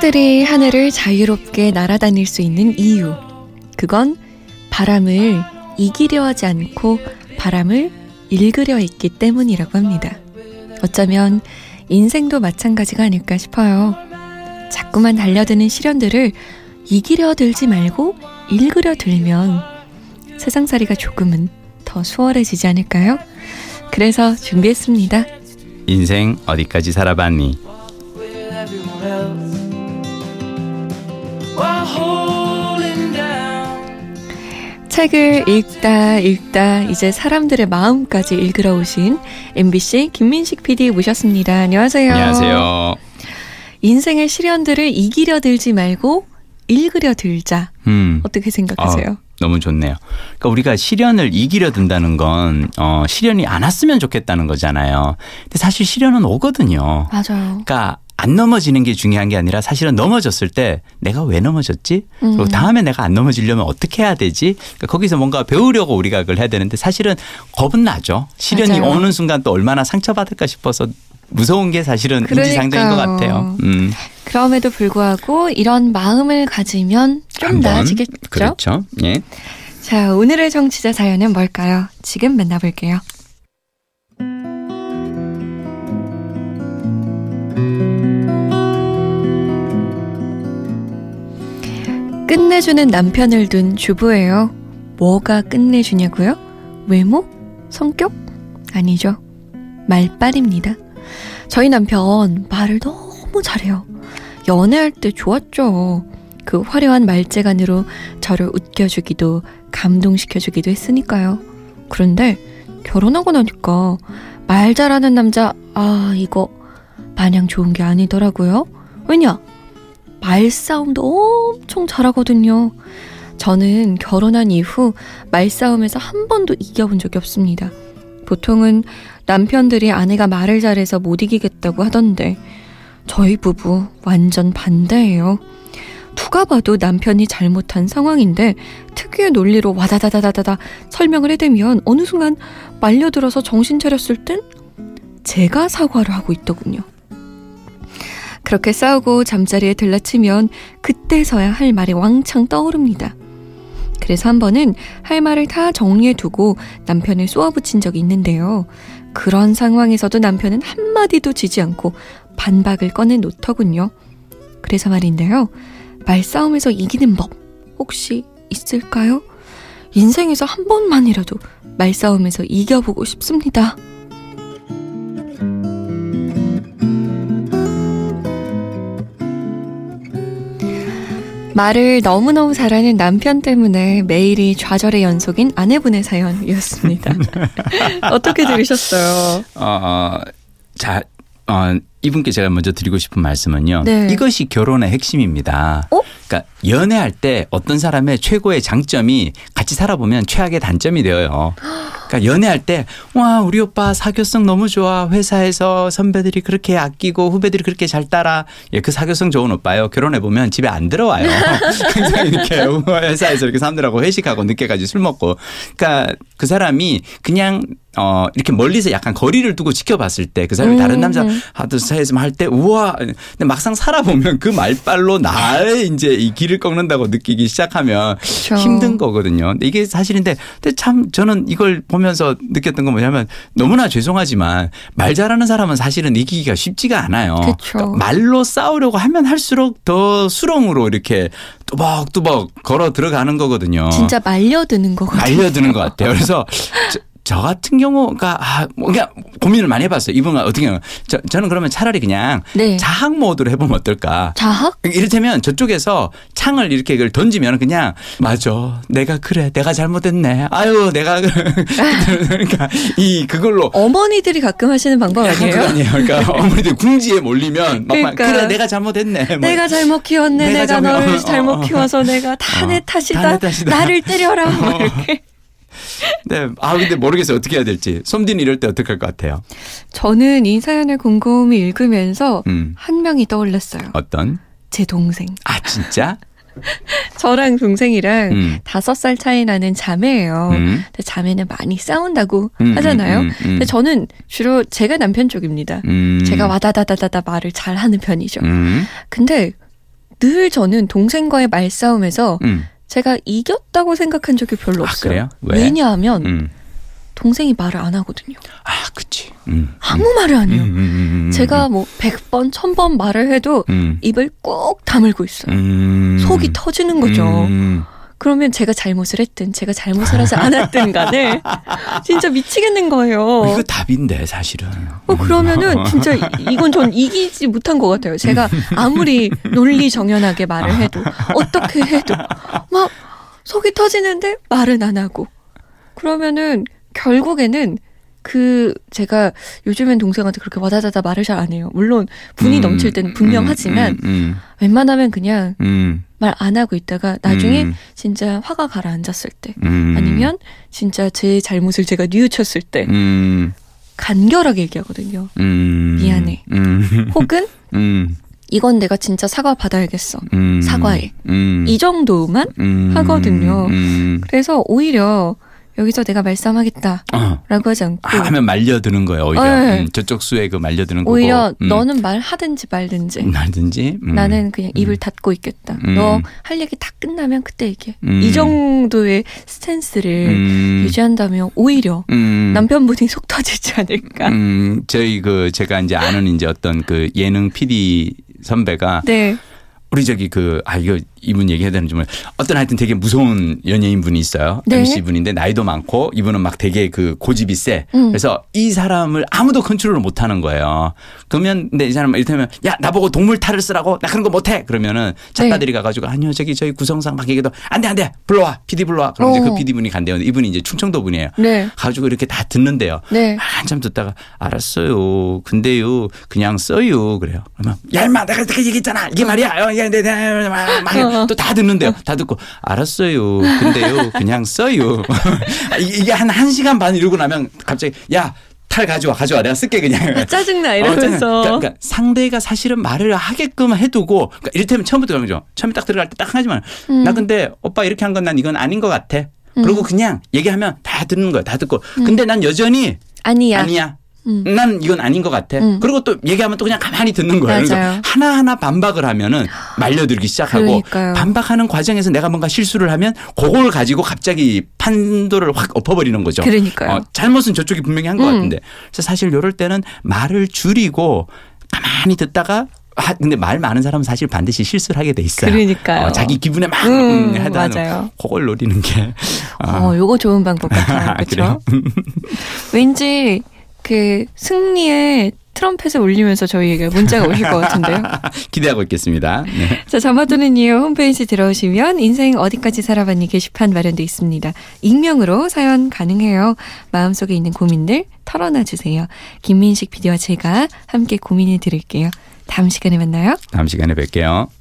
화들이 하늘을 자유롭게 날아다닐 수 있는 이유, 그건 바람을 이기려 하지 않고 바람을 읽으려 했기 때문이라고 합니다. 어쩌면 인생도 마찬가지가 아닐까 싶어요. 자꾸만 달려드는 시련들을 이기려 들지 말고 읽으려 들면 세상살이가 조금은 더 수월해지지 않을까요? 그래서 준비했습니다. 인생 어디까지 살아봤니? 책을 읽다 이제 사람들의 마음까지 읽으러 오신 MBC 김민식 PD 모셨습니다. 안녕하세요. 안녕하세요. 인생의 시련들을 이기려 들지 말고 읽으려 들자. 어떻게 생각하세요? 너무 좋네요. 그러니까 우리가 시련을 이기려 든다는 건 시련이 안 왔으면 좋겠다는 거잖아요. 근데 사실 시련은 오거든요. 맞아요. 그러니까 안 넘어지는 게 중요한 게 아니라 사실은 넘어졌을 때 내가 왜 넘어졌지? 그리고 다음에 내가 안 넘어지려면 어떻게 해야 되지? 그러니까 거기서 뭔가 배우려고 우리가 그걸 해야 되는데 사실은 겁은 나죠. 시련이 맞아요. 오는 순간 또 얼마나 상처받을까 싶어서 무서운 게 사실은 인지상정인 것 같아요. 그럼에도 불구하고 이런 마음을 가지면 좀 나아지겠죠? 그렇죠. 예. 자, 오늘의 정치자 사연은 뭘까요? 지금 만나볼게요. 끝내주는 남편을 둔 주부예요. 뭐가 끝내주냐고요? 외모? 성격? 아니죠. 말빨입니다. 저희 남편 말을 너무 잘해요. 연애할 때 좋았죠. 그 화려한 말재간으로 저를 웃겨주기도 감동시켜주기도 했으니까요. 그런데 결혼하고 나니까 말 잘하는 남자 이거 마냥 좋은 게 아니더라고요. 왜냐? 말싸움도 엄청 잘하거든요. 저는 결혼한 이후 말싸움에서 한 번도 이겨본 적이 없습니다. 보통은 남편들이 아내가 말을 잘해서 못 이기겠다고 하던데 저희 부부 완전 반대예요. 누가 봐도 남편이 잘못한 상황인데 특유의 논리로 와다다다다다 설명을 해대면 어느 순간 말려들어서 정신 차렸을 땐 제가 사과를 하고 있더군요. 그렇게 싸우고 잠자리에 들라치면 그때서야 할 말이 왕창 떠오릅니다. 그래서 한 번은 할 말을 다 정리해두고 남편을 쏘아붙인 적이 있는데요. 그런 상황에서도 남편은 한마디도 지지 않고 반박을 꺼내놓더군요. 그래서 말인데요. 말싸움에서 이기는 법 혹시 있을까요? 인생에서 한 번만이라도 말싸움에서 이겨보고 싶습니다. 말을 너무너무 잘하는 남편 때문에 매일이 좌절의 연속인 아내분의 사연이었습니다. 어떻게 들으셨어요? 이분께 제가 먼저 드리고 싶은 말씀은요. 네. 이것이 결혼의 핵심입니다. 어? 그러니까 연애할 때 어떤 사람의 최고의 장점이 같이 살아보면 최악의 단점이 되어요. 그러니까 연애할 때 와 우리 오빠 사교성 너무 좋아. 회사에서 선배들이 그렇게 아끼고 후배들이 그렇게 잘 따라. 예, 그 사교성 좋은 오빠요. 결혼해보면 집에 안 들어와요. 항상 이렇게 회사에서 이렇게 사람들하고 회식하고 늦게까지 술 먹고. 그러니까 그 사람이 그냥 이렇게 멀리서 약간 거리를 두고 지켜봤을 때 그 사람이 다른 남자 하도 사회에서 할 때 우와. 근데 막상 살아보면 그 말빨로 나의 이제 이 길을 꺾는다고 느끼기 시작하면 그쵸. 힘든 거거든요. 근데 이게 사실인데 근데 참 저는 이걸 보면서 느꼈던 건 뭐냐면 너무나 죄송하지만 말 잘하는 사람은 사실은 이기기가 쉽지가 않아요. 그러니까 말로 싸우려고 하면 할수록 더 수렁으로 이렇게 또박또박 걸어 들어가는 거거든요. 진짜 말려드는 거거든요. 말려드는 것 같아요. 그래서 저 같은 경우가 뭔가 고민을 많이 해봤어요. 이분은 어떻게 하면 저는 그러면 차라리 그냥 네. 자학 모드로 해보면 어떨까. 자학? 이를테면 저쪽에서 창을 이렇게 그걸 던지면 그냥 맞아. 내가 그래. 내가 잘못했네. 아유 내가 그러니까 이 그걸로 어머니들이 가끔 하시는 방법 아니에요? 그러니까 어머니들 궁지에 몰리면 막 그래 내가 잘못했네. 뭐. 내가 잘못 키웠네. 내가 너를 잘못 키워서 내가 다 내 탓이다. 나를 때려라. 뭐 이렇게. 네, 근데 모르겠어요. 어떻게 해야 될지. 솜디는 이럴 때 어떻게 할 것 같아요? 저는 이 사연을 곰곰이 읽으면서 한 명이 떠올랐어요. 어떤? 제 동생. 아, 진짜? 저랑 동생이랑 5살 차이 나는 자매예요. 근데 자매는 많이 싸운다고 하잖아요. 근데 저는 주로 제가 남편 쪽입니다. 제가 와다다다다다 말을 잘하는 편이죠. 근데 늘 저는 동생과의 말싸움에서 제가 이겼다고 생각한 적이 별로 없어요. 그래요? 왜? 왜냐하면 동생이 말을 안 하거든요. 아, 그치. 아무 말을 안 해요. 제가 뭐 100번, 1000번 말을 해도 입을 꾹 다물고 있어요. 속이 터지는 거죠. 그러면 제가 잘못을 했든 제가 잘못을 하지 않았든 간에 진짜 미치겠는 거예요. 이거 답인데 사실은. 그러면은 진짜 이건 전 이기지 못한 것 같아요. 제가 아무리 논리정연하게 말을 해도 어떻게 해도 막 속이 터지는데 말은 안 하고. 그러면은 결국에는 그 제가 요즘엔 동생한테 그렇게 와다다다 말을 잘 안 해요. 물론 분이 넘칠 때는 분명하지만 웬만하면 그냥 말 안 하고 있다가 나중에 진짜 화가 가라앉았을 때 아니면 진짜 제 잘못을 제가 뉘우쳤을 때 간결하게 얘기하거든요. 미안해. 혹은 이건 내가 진짜 사과 받아야겠어. 사과해. 이 정도만 하거든요. 그래서 오히려 여기서 내가 말싸움하겠다라고 하지 않고 하면 말려드는 거예요. 오히려 저쪽 수에 그 말려드는 거고. 오히려 너는 말하든지 말든지 나는 그냥 입을 닫고 있겠다. 너 할 얘기 다 끝나면 그때 얘기해. 이 정도의 스탠스를 유지한다면 오히려 남편분이 속 터지지 않을까. 저희 그 제가 이제 아는 이제 어떤 그 예능 PD 선배가. 네. 우리 저기 이거 이분 얘기해야 되는지 모르겠어요. 어떤 하여튼 되게 무서운 연예인 분이 있어요. 네. MC 분인데 나이도 많고 이분은 막 되게 그 고집이 세. 그래서 이 사람을 아무도 컨트롤을 못 하는 거예요. 그러면 근데 이 사람 이를테면 야, 나보고 동물 탈을 쓰라고? 나 그런 거 못 해. 그러면은 작가들이 네. 가가지고 아니요, 저희 구성상 막 얘기해도 안 돼. 불러와. PD 불러와. 그럼 이제 그 PD 분이 간대요. 이분이 이제 충청도 분이에요. 네. 가지고 이렇게 다 듣는데요. 네. 한참 듣다가 알았어요. 근데요, 그냥 써요. 그래요. 그러면 야, 임마, 내가 그렇게 얘기했잖아. 이게 말이야. 또 다 듣는데요. 다 듣고 알았어요. 근데요. 그냥 써요. 이게 한 1시간 반 이러고 나면 갑자기 야, 탈 가져와. 내가 쓸게 그냥. 아, 짜증나 이러면서. 그러니까 상대가 사실은 말을 하게끔 해두고 그러니까 이를테면 처음에 딱 들어갈 때 딱 하지만 나 근데 오빠 이렇게 한 건 난 이건 아닌 것 같아. 그리고 그냥 얘기하면 다 듣는 거야. 다 듣고. 근데 난 여전히 아니야. 난 이건 아닌 것 같아. 그리고 또 얘기하면 또 그냥 가만히 듣는 거예요. 그래서 하나하나 반박을 하면은 말려들기 시작하고 그러니까요. 반박하는 과정에서 내가 뭔가 실수를 하면 그걸 가지고 갑자기 판도를 확 엎어버리는 거죠. 그러니까요. 잘못은 저쪽이 분명히 한 것 같은데. 그래서 사실 이럴 때는 말을 줄이고 가만히 듣다가 근데 말 많은 사람은 사실 반드시 실수를 하게 돼 있어요. 그러니까요. 자기 기분에 막 하다는 맞아요. 그걸 노리는 게. 요거 좋은 방법 같아요. 그렇죠? 왠지. 그 승리의 트럼펫을 울리면서 저희에게 문자가 오실 것 같은데요. 기대하고 있겠습니다. 네. 자, 잠아드는 이유 홈페이지 들어오시면 인생 어디까지 살아봤니 게시판 마련돼 있습니다. 익명으로 사연 가능해요. 마음속에 있는 고민들 털어놔주세요. 김민식 PD와 제가 함께 고민해 드릴게요. 다음 시간에 만나요. 다음 시간에 뵐게요.